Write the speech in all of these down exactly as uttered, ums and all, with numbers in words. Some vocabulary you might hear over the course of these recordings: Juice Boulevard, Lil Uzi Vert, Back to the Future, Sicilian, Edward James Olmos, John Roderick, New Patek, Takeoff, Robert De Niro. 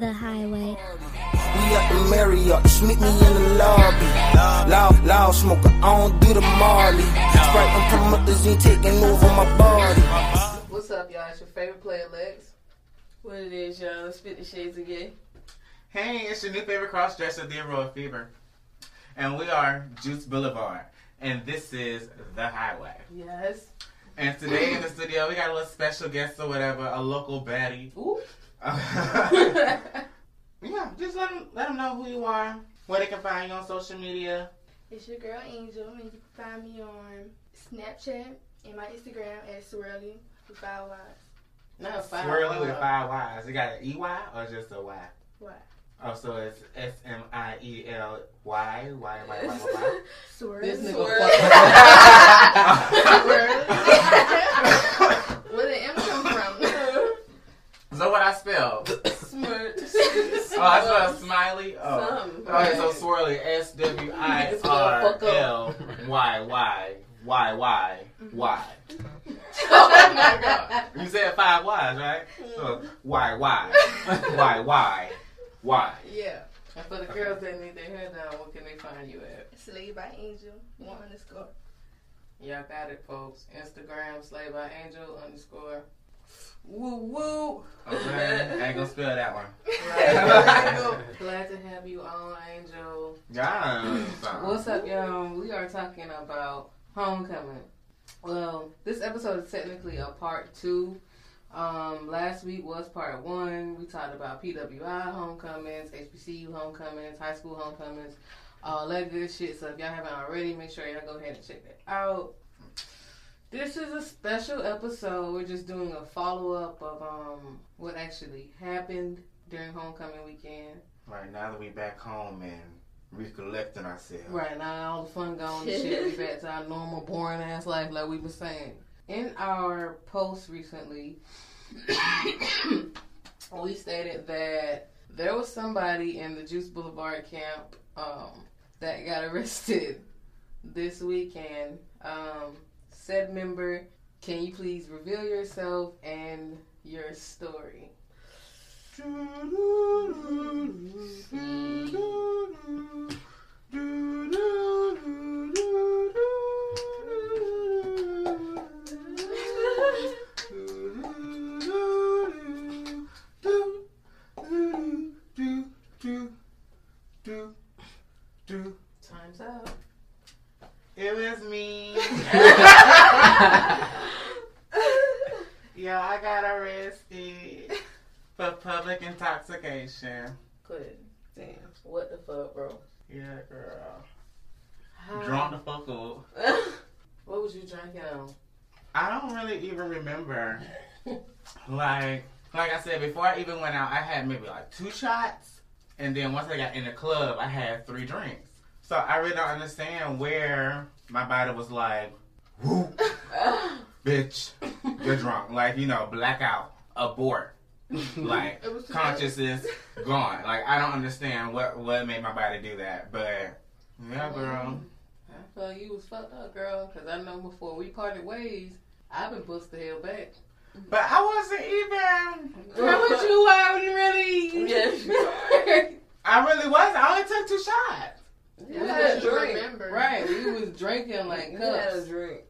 the highway. We up the Marriott, just meet me in the lobby. Loud, loud smoker, I don't do the Marley. Sprite and promoters ain't taking over my body. What's up, y'all? It's your favorite player, Lex. What it is, y'all? Let's spit the shades again. Hey, it's your new favorite crossdresser, the Royal Fever. And we are Juice Boulevard. And this is The Highway. Yes. And today in the studio, we got a little special guest or whatever, a local baddie. Ooh. Yeah, just let them, let them know who you are, where they can find you on social media. It's your girl, Angel, and you can find me on Snapchat and my Instagram at Swirly with five Y's. No, five Swirly with five Y's. You got an E Y or just a Y? Y. Oh, so it's S M I E L Y, Y, Y, Y, Y. Swirly. This nigga. Where the M come from? So what I spell? Smart. Oh, I spelled smiley. Oh. Okay, so Swirly, S W I R L Y Y Y Y Y. Oh my God! You said five Y's, right? So Y Y Y Y Y. Yeah. And for the girls that need their hair done, what can they find you at? Slave by Angel one underscore. Y'all got it, folks. Instagram Slave by Angel underscore. Woo woo. Okay. I ain't gonna spell that one. Right. Glad to have you on, Angel. Yeah. What's up, y'all? We are talking about homecoming. Well, this episode is technically a part two. Um, last week was part one. We talked about P W I homecomings, H B C U homecomings, high school homecomings, all that good shit. So if y'all haven't already, make sure y'all go ahead and check that out. This is a special episode. We're just doing a follow-up of um, what actually happened during homecoming weekend. Right, now that we back home and recollecting ourselves. Right, now all the fun gone and shit. We back to our normal, boring-ass life like we were saying. In our post recently, we stated that there was somebody in the Juice Boulevard camp um, that got arrested this weekend. Um... Said member, can you please reveal yourself and your story? Time's up. It was me. Yeah, I got arrested for public intoxication. Good. Damn. What the fuck, bro? Yeah, girl. Hi. Drunk the fuck up. What was you drinking on? I don't really even remember. like, like I said, before I even went out, I had maybe like two shots. And then once I got in the club, I had three drinks. So I really don't understand where my body was like, whoo, bitch, you're drunk. Like, you know, blackout, abort, like, consciousness gone. Like, I don't understand what, what made my body do that. But, yeah, girl. I feel like you was fucked up, girl, because I know before we parted ways, I've been pushed the hell back. But I wasn't even. Girl, what you wasn't really. Yes. I really wasn't. I only took two shots. Yeah, we had a drink. Remember. Right, we was drinking like cups. We had a drink.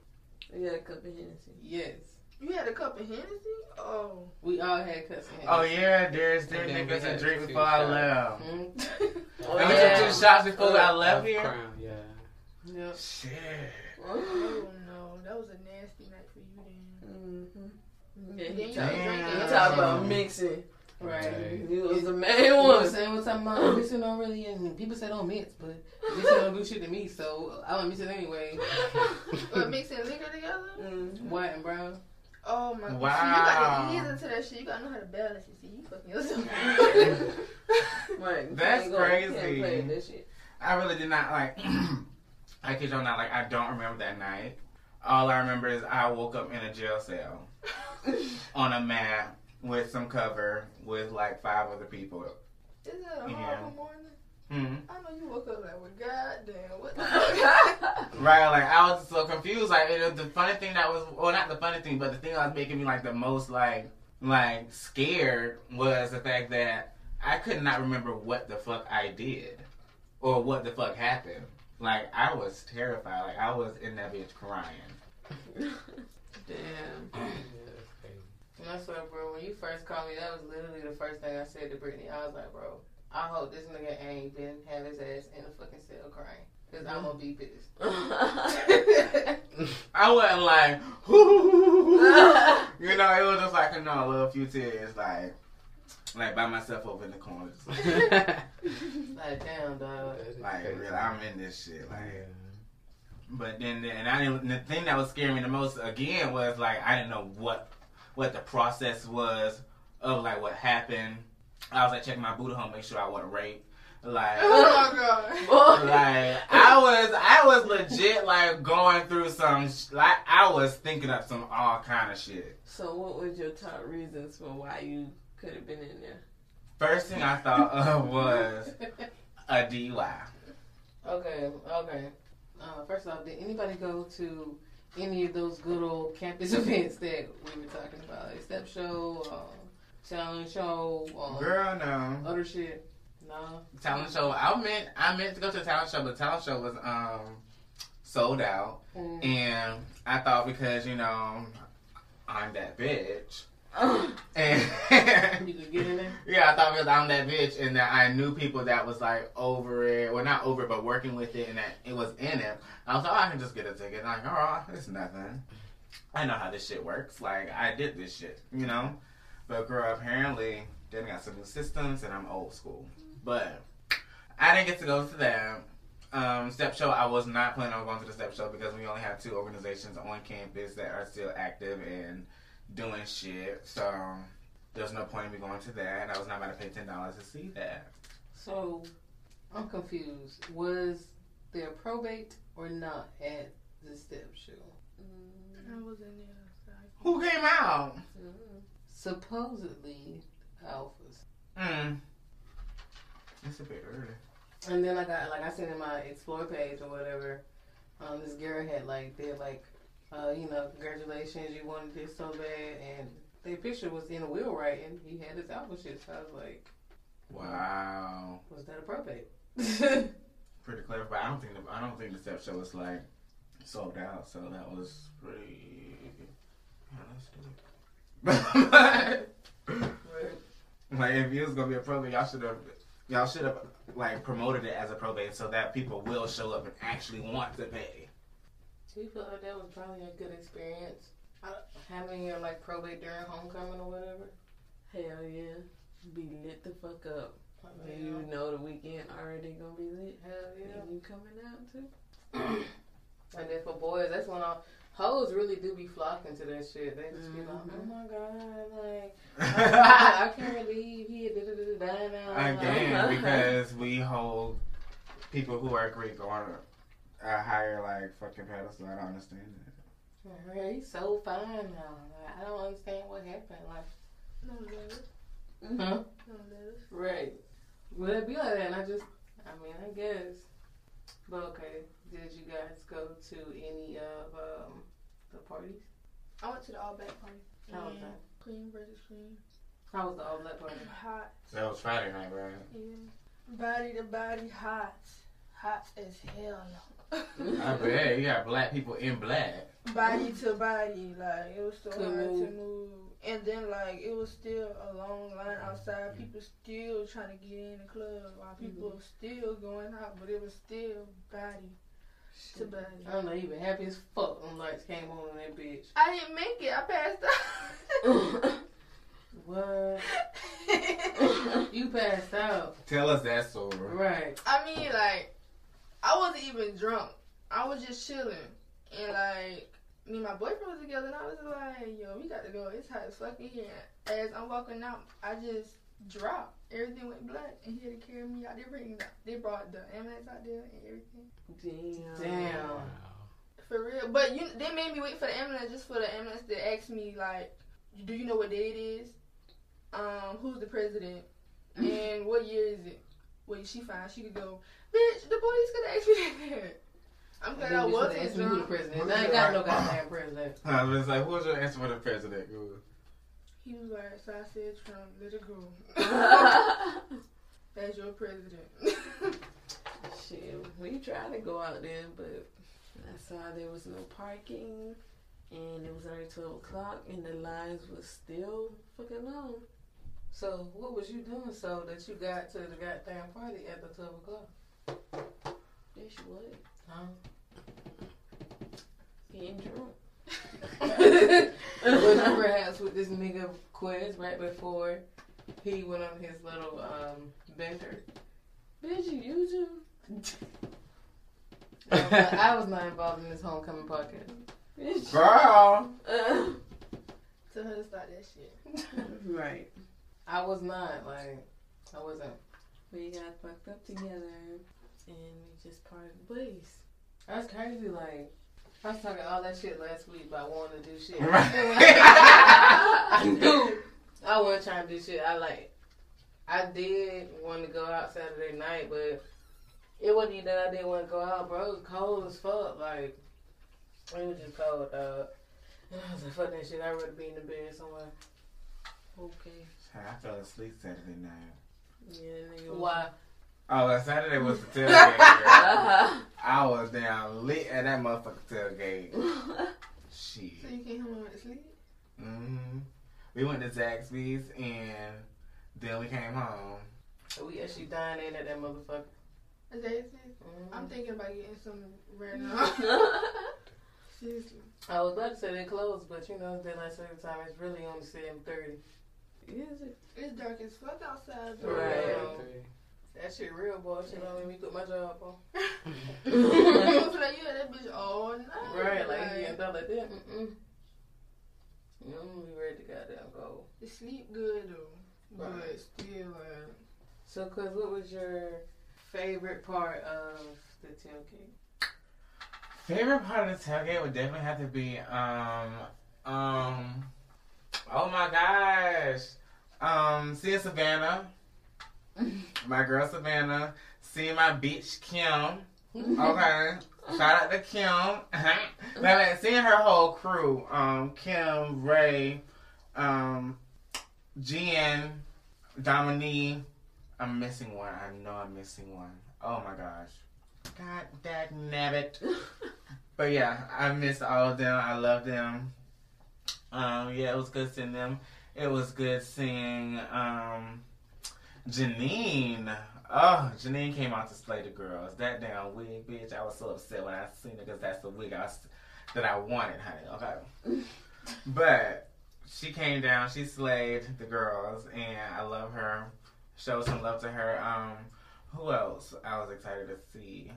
We had a cup of Hennessy. Yes. You had a cup of Hennessy? Oh. We all had cups of Hennessy. Oh, yeah, there's there niggas a drink before I left. Mm-hmm. Oh, and yeah. We took two shots before oh, I left here. Crown, yeah. Yep. Shit. Oh, no. That was a nasty night for you then. Mm-hmm. Yeah, you talk, yeah. talk about mixing. Right. It was a man one. You know what I'm talking about? Mixing don't really, and people say don't mix, but mixing don't do shit to me, so I don't mix it anyway. But mixing liquor together? Mm, white and brown. Oh my wow. God. So you got to ease into that shit. You got to know how to balance it. See, you fucking yourself. Right. That's go, crazy. That shit. I really did not, like, I kid y'all not, like, I don't remember that night. All I remember is I woke up in a jail cell on a mat. With some cover, with like five other people. Is that a yeah. horrible morning? Mm-hmm. I know you woke up like, well, goddamn, what the fuck? Right, like, I was so confused. Like, it was the funny thing that was, well, not the funny thing, but the thing that was making me, like, the most, like, like, scared was the fact that I could not remember what the fuck I did or what the fuck happened. Like, I was terrified. Like, I was in that bitch crying. Damn. I swear, bro, when you first called me, that was literally the first thing I said to Brittany. I was like, bro, I hope this nigga ain't been have his ass in a fucking cell crying. Because I'm going to be pissed. I wasn't like, you know, it was just like, you know, a little few tears, like, like by myself over in the corner. Like, like damn, dog. Like, really, I'm in this shit. Like, yeah. But then, and I didn't, the thing that was scaring me the most, again, was like, I didn't know what, what the process was of, like, what happened. I was, like, checking my booty home, make sure I wasn't raped. Like, oh my God. Like, I was, I was legit, like, going through some, sh- like, I was thinking up some all kind of shit. So, what was your top reasons for why you could have been in there? First thing I thought of was a D U I. Okay, okay. Uh, first off, did anybody go to any of those good old campus events that we were talking about? Like step show, uh, challenge show, uh, girl, no, other shit. No. Talent show. I meant I meant to go to a talent show, but the talent show was um sold out, mm. and I thought because you know I'm that bitch, and you could get in there. Yeah, I thought because I'm that bitch, and that I knew people that was like over it, well not over it, but working with it, and that it was in it. I was like, oh, I can just get a ticket. And I'm like, oh, it's nothing. I know how this shit works. Like I did this shit, you know. But girl, apparently they got some new systems, and I'm old school. But I didn't get to go to that. Um, step show, I was not planning on going to the step show because we only have two organizations on campus that are still active and doing shit. So there's no point in me going to that. And I was not about to pay ten dollars to see that. So I'm confused. Was there probate or not at the step show? Mm, I was in there. Who came out? Mm. Supposedly alphas. Mm. It's a bit early. And then like I like I said in my explore page or whatever, um, this girl had like they're like, uh, you know, congratulations, you wanted this so bad, and their picture was in a wheelwright, and he had his album shit. So I was like, wow, was that a probate? Pretty clever, but I don't think the, I don't think the step show was like sold out, so that was pretty. Honestly. Like if it was gonna be a probate, y'all should have. Y'all should have, like, promoted it as a probate so that people will show up and actually want to pay. Do you feel like that was probably a good experience? I, having your, like, probate during homecoming or whatever? Hell yeah. Be lit the fuck up. Do yeah. You know the weekend already gonna be lit? Hell yeah. And you coming out, too? And then for boys, that's when all hoes really do be flocking to that shit. They just be mm-hmm. like, oh my God, like, oh my God, I can't believe he da da da da. Again, because we hold people who are Greek on a higher, like, fucking pedestal. I don't understand that. Yeah, he's so fine now. Like, I don't understand what happened. Like, no letters. Mm-hmm. Huh? No letters. Right. Would it be like that? And I just, I mean, I guess. But okay. Did you guys go to any of um, the parties? I went to the all black party. How was that? Clean versus clean. How was the all black party? Hot. That was Friday night, right? Yeah. Body to body, hot. Hot as hell. I bet you got black people in black. Body to body, like it was so Could hard move. to move. And then like it was still a long line outside. People still trying to get in the club while people mm-hmm. still going out, but it was still body. Shit. I'm not even happy as fuck when lights came on in that bitch. I didn't make it. I passed out. What? You passed out. Tell us that story. Right. I mean, like, I wasn't even drunk. I was just chilling. And, like, me and my boyfriend was together, and I was like, yo, we got to go. It's hot as fuck in here. As I'm walking out, I just dropped. Everything went black, and he had to carry me out. They bring, they brought the ambulance out there and everything. Damn, damn, for real. But you, they made me wait for the ambulance just for the ambulance to ask me like, do you know what day it is? Um, who's the president? And what year is it? Wait, she fine. She could go. Bitch, the police could ask me that. I'm glad I wasn't drunk. Who the president? I ain't got no goddamn president. I was like, who was your answer for the president? He was like, so I said, Trump, let it go. That's your president. Shit, we tried to go out there, but I saw there was no parking, and it was already twelve o'clock, and the lines was still fucking long. So what was you doing so that you got to the goddamn party after twelve o'clock? Yes, you would. Huh? Getting drunk. Was you perhaps with this nigga Quiz right before he went on his little um, bender? Bitch, you used him. I, was not, I was not involved in this homecoming podcast. Bitch. Girl! Uh, to her to start that shit. Right. I was not, like, I wasn't. We got fucked up together, and we just parted ways. That's crazy, like, I was talking all that shit last week about wanting to do shit. Right. I knew I wasn't trying to do shit. I, like, I did want to go out Saturday night, but it wasn't even that I didn't want to go out, bro. It was cold as fuck, like, it was just cold, dog. And I was like, fuck that shit, I'd rather be in the bed somewhere. Okay. I fell asleep Saturday night. Yeah, nigga. Why? Oh, that Saturday was the tailgate, girl. Uh-huh. I was down lit at that motherfucking tailgate. Shit. So you came home to sleep? Mm-hmm. We went to Zaxby's, and then we came home. We actually dined in at that motherfucker. Zaxby's? Mm-hmm. I'm thinking about getting something right now. Seriously. I was about to say they closed, but you know, daylight saving time is really only seven thirty. Is it? It's dark as fuck outside. Though. Right. Um, that shit real bullshit. Don't let me put my job on. You like, yeah, that bitch all night. Right, like, like you ain't done like that. Mm-mm. You know, we ready to goddamn go. It sleep good, though. Right. But still, like. So, cuz, what was your favorite part of the tailgate? Favorite part of the tailgate would definitely have to be, um, um... oh my gosh. Um, seeing Savannah. My girl Savannah. Seeing my bitch Kim. Okay. Shout out to Kim. Now, like, seeing her whole crew. Um, Kim, Ray, um, Jen, Dominique. I'm missing one. I know I'm missing one. Oh my gosh. God damn it. But yeah, I miss all of them. I love them. Um, yeah, it was good seeing them. It was good seeing um, Janine. Oh, Janine came out to slay the girls. That damn wig, bitch. I was so upset when I seen it because that's the wig I was, that I wanted, honey. Okay. But she came down. She slayed the girls, and I love her. Showed some love to her. Um, who else I was excited to see?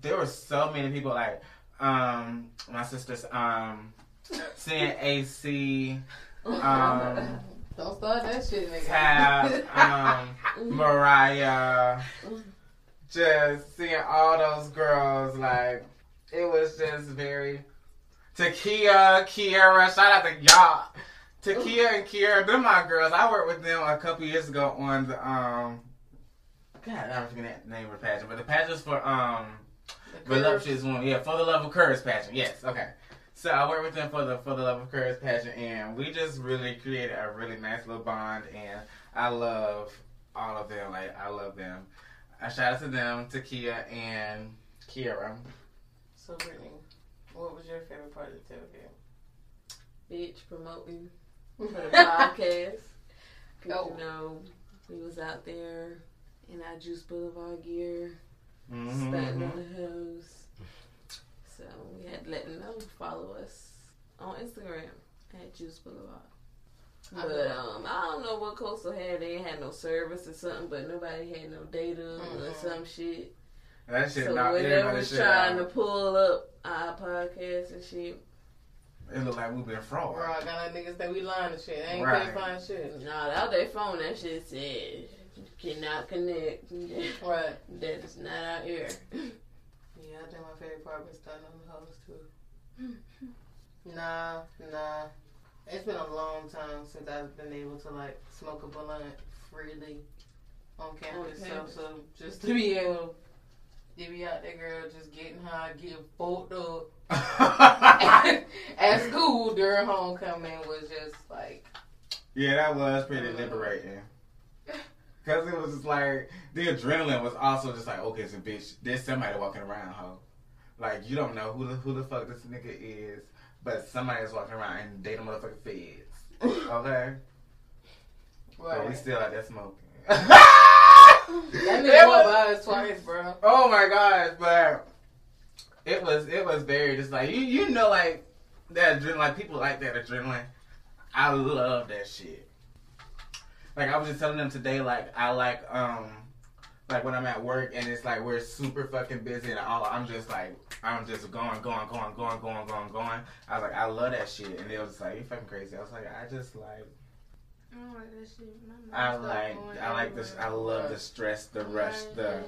There were so many people. Like um, my sister's... Um, Seeing A C, um, don't start that shit, nigga. Tab, um, Mariah, just seeing all those girls, like, it was just very, Takia, Kiara, shout out to y'all, Takia and Kiara, they're my girls. I worked with them a couple years ago on the, um, God, I was going to name the pageant, but the pageant's for, um, Voluptuous Woman, yeah, For the Love of Courage pageant, yes, okay. So I worked with them for the for the Love of Courage pageant, and we just really created a really nice little bond, and I love all of them. Like, I love them. A shout out to them, to Kia and Kiara. So Brittany, what was your favorite part of the tailgate? Bitch, promoting for the podcast. Oh. You know, we was out there in our Juice Boulevard gear, mm-hmm, stunting on the hills. So we had to let them know to follow us on Instagram at Juice Boulevard. But um, I don't know what Coastal had. They had no service or something, but nobody had no data, mm-hmm, or some shit. That shit so not whenever was trying out to pull up our podcast and shit, it looked like we been fraud. Bro, I got niggas that we lying and shit. They ain't right. Find shit. Nah, out their phone that shit said cannot connect. Right. That is not out here. Yeah, I think my favorite part was starting on the hoes too. nah, nah. It's been a long time since I've been able to, like, smoke a blunt freely on campus. Okay. So, so just to be able to be out there, girl, just getting high, getting fucked up at school during homecoming was just like. Yeah, that was pretty liberating. Because it was just like, the adrenaline was also just like, okay, it's a bitch. There's somebody walking around, ho. Like, you don't know who the, who the fuck this nigga is, but somebody's walking around and they the motherfucking feds. Okay? But so we still out there smoking. That nigga walked by us twice, bro. Oh my gosh, but it was it was very just like, you you know, like, that adrenaline, like, people like that adrenaline. I love that shit. Like, I was just telling them today, like, I like, um, like, when I'm at work and it's like we're super fucking busy and all, I'm just like, I'm just going, going, going, going, going, going, going. I was like, I love that shit. And they was like, you fucking crazy. I was like, I just like. I don't like that shit. I like, I like this. I love the stress, the rush, the.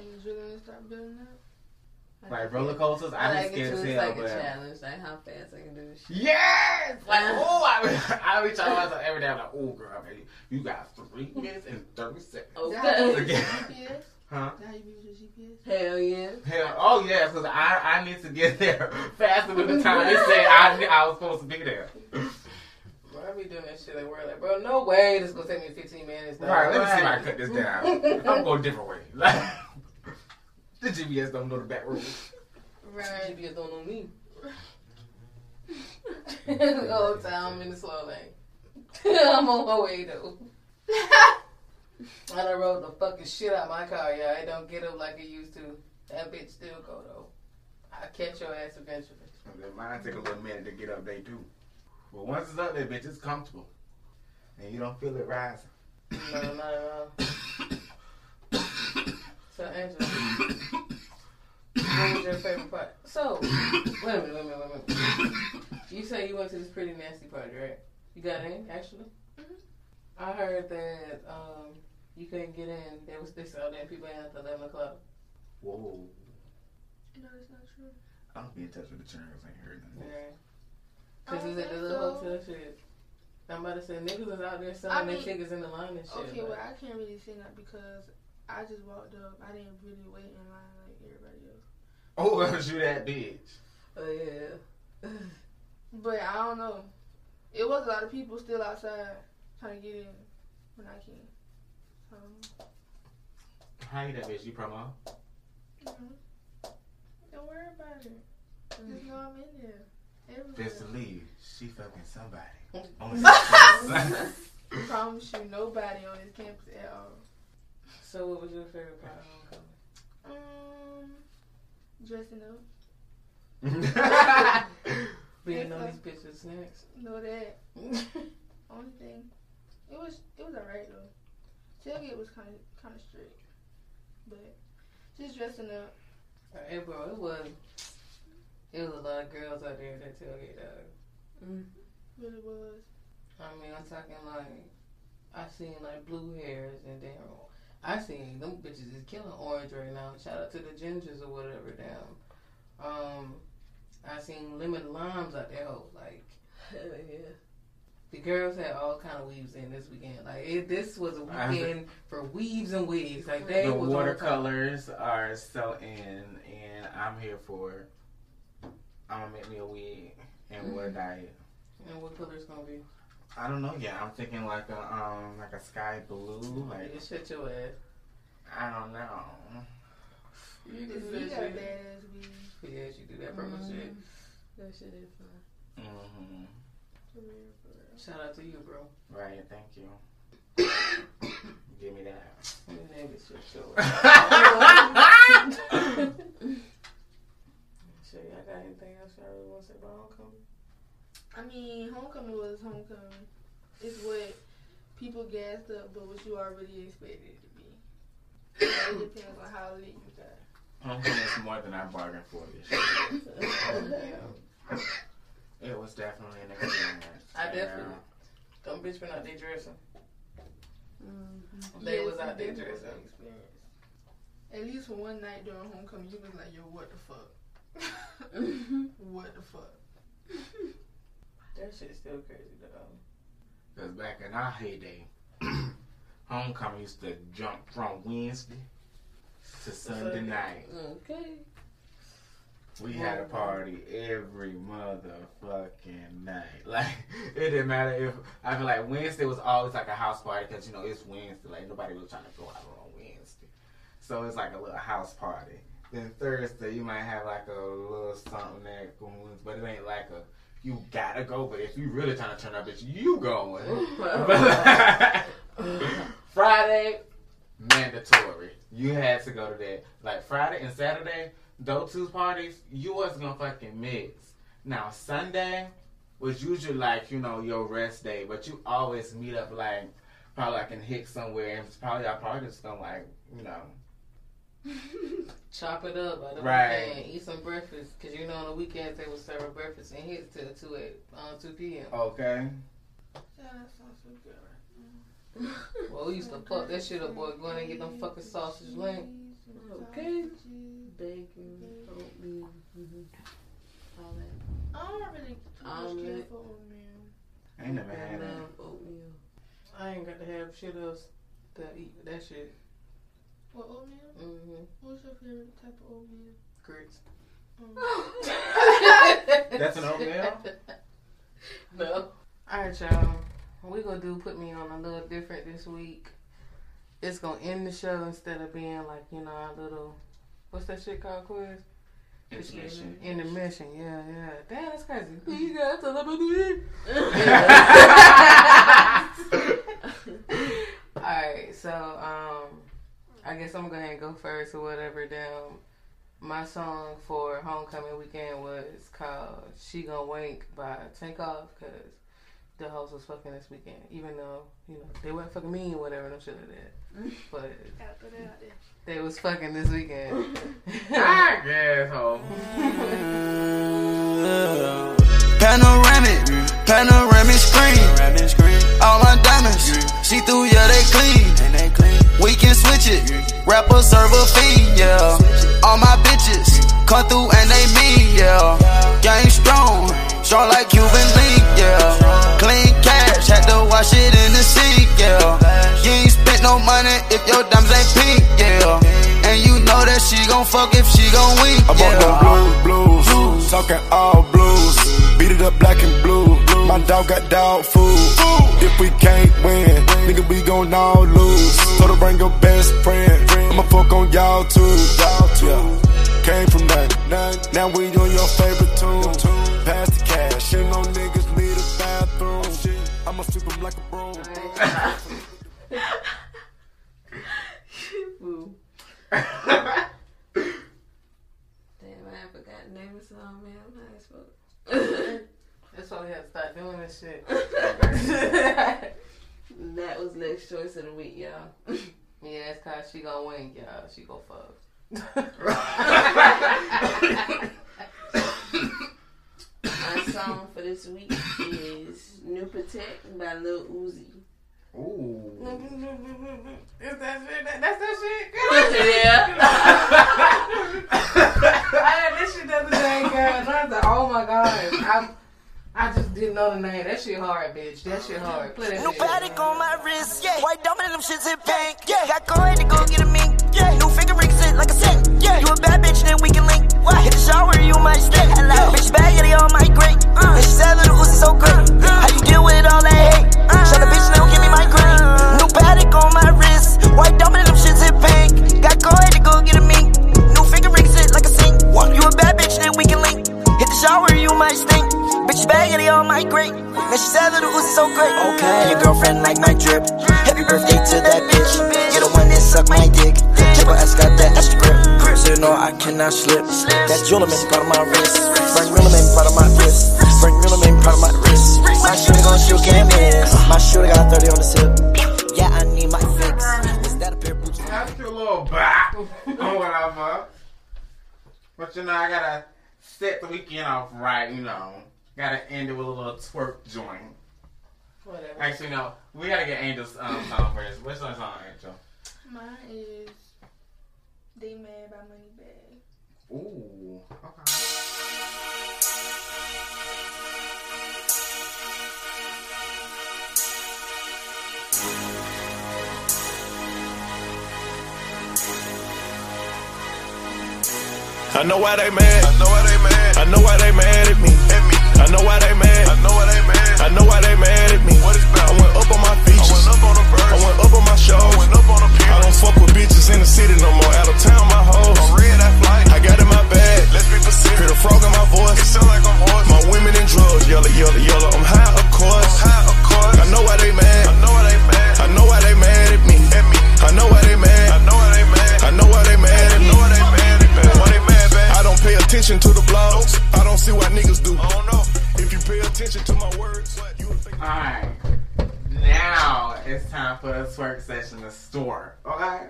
Like roller coasters, I, I like be scared as hell. Like but... a challenge, like how fast I can do this shit. Yes! Like, oh, I, I be talking about every day. I'm like, oh, girl, baby, you got three minutes and thirty seconds. Okay. Is that how you use your G P S? Huh? Is that how you use your G P S? Hell yeah. Hell, oh yeah, because I, I need to get there faster than the time they said I, I was supposed to be there. Bro, I be doing that shit at work. Like, bro, no way this is going to take me fifteen minutes. Though. All right, let me see if I can cut this down. I'm going go a different way. Like, the G P S don't know the back rules. Right. The G P S don't know me. The whole time I'm in the slow lane. I'm on my way, though. I done rode the fucking shit out of my car, y'all. It don't get up like it used to. That bitch still go, though. I'll catch your ass eventually. Mine take a little minute to get up, they do. But once it's up there, bitch, it's comfortable. And you don't feel it rising. No, not at all. So, Angela, what was your favorite part? So, wait a minute, wait a minute, wait a minute. You say you went to this pretty nasty party, right? You got in, actually? Mm-hmm. I heard that um, you couldn't get in. There was this all day people in after eleven o'clock. Whoa. No, that's not true. I don't be in touch with the churns. I ain't heard nothing. Yeah. Because it's at the little hotel shit. I'm about to say, niggas is out there selling I mean, their tickets in the line and shit. Okay, like, well, I can't really say that because... I just walked up. I didn't really wait in line like everybody else. Oh, it was you that bitch. Oh, yeah. But I don't know. It was a lot of people still outside trying to get in when I came. Um, How you that bitch? You promo? Mm-hmm. Don't worry about it. Mm-hmm. Just know I'm in there. Everywhere. Best to leave. She fucking somebody. On I promise you, nobody on this campus at all. So what was your favorite part of homecoming? Um, dressing up. Being on these bitches' necks. Know that. Only thing, it was it was alright though. Tailgate was kind of kind of strict, but just dressing up. Hey bro, it was it was a lot of girls out there at that tailgate though. Mm. Really was. I mean, I'm talking like I seen like blue hairs and damn. I seen them bitches is killing orange right now. Shout out to the gingers or whatever down. Um, I seen lemon limes out there. Oh, like, hell yeah. The girls had all kind of weaves in this weekend. Like, it, this was a weekend for weaves and wigs. Like, they the was watercolors are so in, and I'm here for it. I'm gonna make me a wig and mm-hmm. What diet. And what color it's gonna be? I don't know yet. I'm thinking like a um like a sky blue. Like you shit your ass. I don't know. You do that shit. Yeah, you do that purple mm-hmm. shit. That shit is fun. Mhm. Shout out to you, bro. Right. Thank you. Give me that. Nigga, shit your ass. So y'all got anything else y'all really want to say about homecoming? I mean, homecoming was homecoming. It's what people gassed up, but what you already expected it to be. It depends on how late you got. Homecoming is more than I bargained for this year. Oh, it was definitely an experience. I definitely. Them bitches been out there dressing. Mm-hmm. They yes, was out there dressing. Experience. At least for one night during homecoming, you was like, yo, what the fuck? What the fuck? That shit's still crazy, though. Because back in our heyday, homecoming used to jump from Wednesday to Sunday night. Okay. We had a party every motherfucking night. Like, it didn't matter if, I feel like Wednesday was always like a house party because, you know, it's Wednesday. Like, nobody was trying to go out on Wednesday. So it's like a little house party. Then Thursday, you might have like a little something that goes, but it ain't like a, you gotta go, but if you really trying to turn up, bitch, you going. Friday, mandatory. You had to go to that. Like, Friday and Saturday, those two parties, you wasn't gonna fucking mix. Now, Sunday was usually like, you know, your rest day, but you always meet up like, probably like in Hicks somewhere, and it's probably our party just gonna like, you know. Chop it up, like the right. Weekend, eat some breakfast, because you know on the weekends they would serve breakfast in Hicks till two p.m. Okay. Yeah, that sounds so good right now. Well, we used to fuck that shit up, boy, going and get them fucking sausage links. Okay. Bacon, oatmeal, mm-hmm. all that. I don't really too much care for oatmeal. I ain't never had that. Oatmeal. I ain't got to have shit else to eat that shit. What, oatmeal? Mm-hmm. What's your favorite type of oatmeal? Grits. Mm. That's an oatmeal? No. All right, y'all. What we gonna do, put me on a little different this week. It's gonna end the show instead of being like, you know, our little, what's that shit called, Quiz? Intermission. Intermission, yeah, yeah. Damn, that's crazy. Who you got? Tell about me. All right, so um, I guess I'm gonna go first or whatever. Down. My song for homecoming weekend was called "She Gonna Wink" by Takeoff, because the hoes was fucking this weekend, even though, you know, they weren't fucking mean or whatever, no shit like that. But they was fucking this weekend. I guess, ho. Panoramic, panoramic screen. All our diamonds, see through, yeah, they clean. We can switch it, rapper, serve a fiend, yeah. All my bitches come through and they mean, yeah. Game strong, strong like Cuban link, yeah. Clean cash, had to wash it in the sink, yeah. You ain't spent no money if your dimes ain't pink, yeah. And you know that she gon' fuck if she gon' wink, yeah. I bought them blue blues, blues, talking all blues. Beat it up black and blue, blue. My dog got dog food. Ooh. If we can't win, win, nigga, we gon' all lose. So to bring your best friend, friend. I'ma fuck on y'all too, y'all too. Yeah. Came from nothing, nothing. Now we on your favorite tune. Pass the cash, ain't no niggas need a bathroom. I'm a sweep him like a broom. Damn, I forgot the name of the song, man. I'm high as fuck. That's why we have to start doing this shit. That was next choice of the week, y'all. Yeah, it's cause she gon' win, y'all. She gon' fuck. My song for this week is New Patek by Lil Uzi. Ooh. Is that shit? That, that's that shit? Yeah. This shit doesn't name, guys. I was like, oh my god. I, I just didn't know the name. That shit hard, bitch. That shit hard. Play that new shit. New Patek on my wrist. Yeah. White diamond them shits in bank. Yeah. Got coin to go get a mink. Yeah. New finger rings it like a cent. Yeah. You a bad bitch, then we can link. Why? Hit the shower, you might stink. I like yeah. Bitch bag, it all my great. Uh. And she said, little Uzi so great. Uh. How you deal with all that hate? Uh. Shut the bitch, now give me my green. New Patek on my wrist. White diamond them shits in bank. Got coin to go get a mink. New finger rings it like a cent. You a bad bitch, then we can link. Hit the shower, you might stink. Bitch bangin' it on my grate. Now she said little Uzi so great. Okay, your girlfriend like my drip. Happy birthday to that bitch. You're the one that suck my dick. Triple S got that extra grip. So you know I cannot slip. That Juleman part of my wrist. Frank Rillaman part of my wrist. Frank Rillaman part of my wrist. My shooter gon' shoot, can't miss. My shooter got thirty on the tip. Yeah, I need my fix. Is that a pair of boots? That's your little bop on what I'm up. But you know, I gotta set the weekend off right, you know. Gotta end it with a little twerk joint. Whatever. Actually, no. We gotta get Angel's um, song first. What's your song, Angel? Mine is "They Mad" by Moneybagg. Ooh. Okay. I I know why they mad. I know why they mad. I know why they mad at me. At me. I know why they mad. I know why they mad. I know why they mad at me. What is bad? I went up on my features. I went up on the verse. I went up on my show. I went up on the pier. I don't fuck with bitches in the city no more. Out of town, my hoes. I'm red, I fly. I got in my bag. Let's be specific. Hear the frog in my voice. It sound like I'm horse. My women in drugs. Yellow, yellow, yellow. I'm high, of course. I'm high, of course. I know why they mad. I know why they mad. I know why they mad at me. At me. I know why they mad. I know why they mad. I know why they mad at me. Pay attention to the blogs. I don't see what niggas do. I don't know. If you pay attention to my words, you would think. Alright. Now it's time for the twerk session in the store. Okay?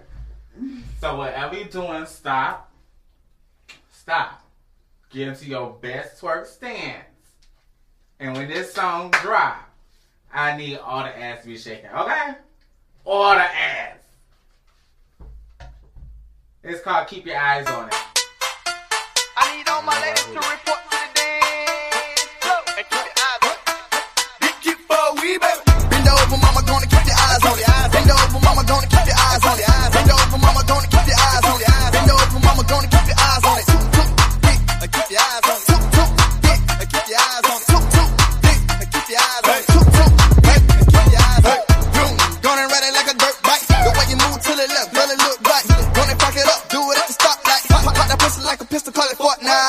So whatever you're doing, stop. Stop. Get into your best twerk stance. And when this song drop, I need all the ass to be shaking. Okay? All the ass. It's called Keep Your Eyes on It. I need all my ladies to report to the dance floor and keep your eyes on it. Big keep for we baby. Bend over, mama, gonna keep your eyes on it. Bend over, mama, gonna keep your eyes on it. Bend over, mama, gonna keep your eyes on it. Bend over, mama, gonna keep your eyes on it. Keep your eyes on it. Keep your eyes on it. Keep your eyes on it. Keep your eyes on it. Gonna ride it like a dirt bike. The way you move to the left, really look right. Gonna crack it up, do it at the stoplight. Pop that pussy like a pistol, call it Fortnite.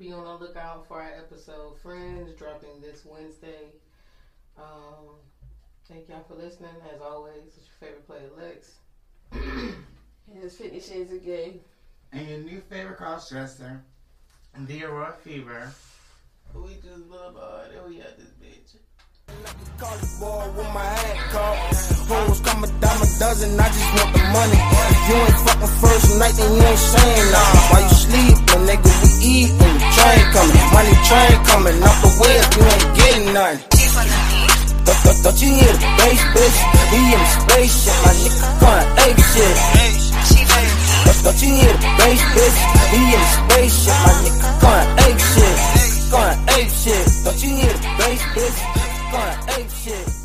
Be on the lookout for our episode Friends, dropping this Wednesday. Um, thank y'all for listening. As always, it's your favorite player, Lex. And it's Fifty Shades of Gay. And your new favorite cross-dresser, The Aurora Fever. We just love all that we got this bitch. College boy with my hat caught. Hoes come a dime a dozen, I just want the money. If you ain't fucking first night, then you ain't saying nah. While you sleepin', nigga, we eatin'. Train coming, money train coming. Off the web, you ain't getting nothing. Thought you hear the bass, bitch. We in the spaceship, my nigga gonna ape shit. Thought you hear the bass, bitch. We in the spaceship, my nigga gonna ape shit. Gonna ape shit. Thought you hear the bass, bitch. Gonna ape shit.